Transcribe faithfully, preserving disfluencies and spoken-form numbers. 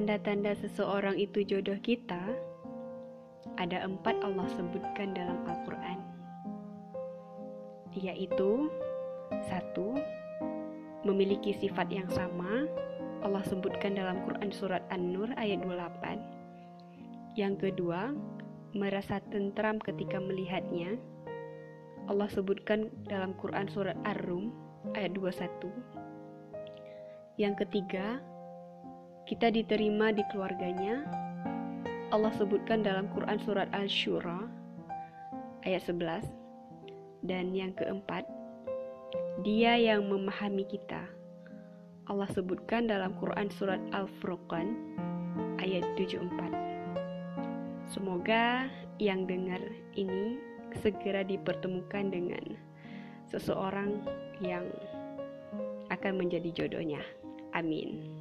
tanda-tanda seseorang itu jodoh kita, ada empat Allah sebutkan dalam Al-Quran, yaitu satu, memiliki sifat yang sama. Allah sebutkan dalam Quran surat An-Nur ayat dua puluh delapan. Yang kedua, merasa tentram ketika melihatnya. Allah sebutkan dalam Quran surat Ar-Rum ayat dua puluh satu. Yang ketiga, kita diterima di keluarganya. Allah sebutkan dalam Quran surat Al-Shura ayat sebelas. Dan yang keempat, Dia yang memahami kita. Allah sebutkan dalam Quran surat Al-Furqan ayat tujuh puluh empat. Semoga yang dengar ini segera dipertemukan dengan seseorang yang akan menjadi jodohnya. Amin.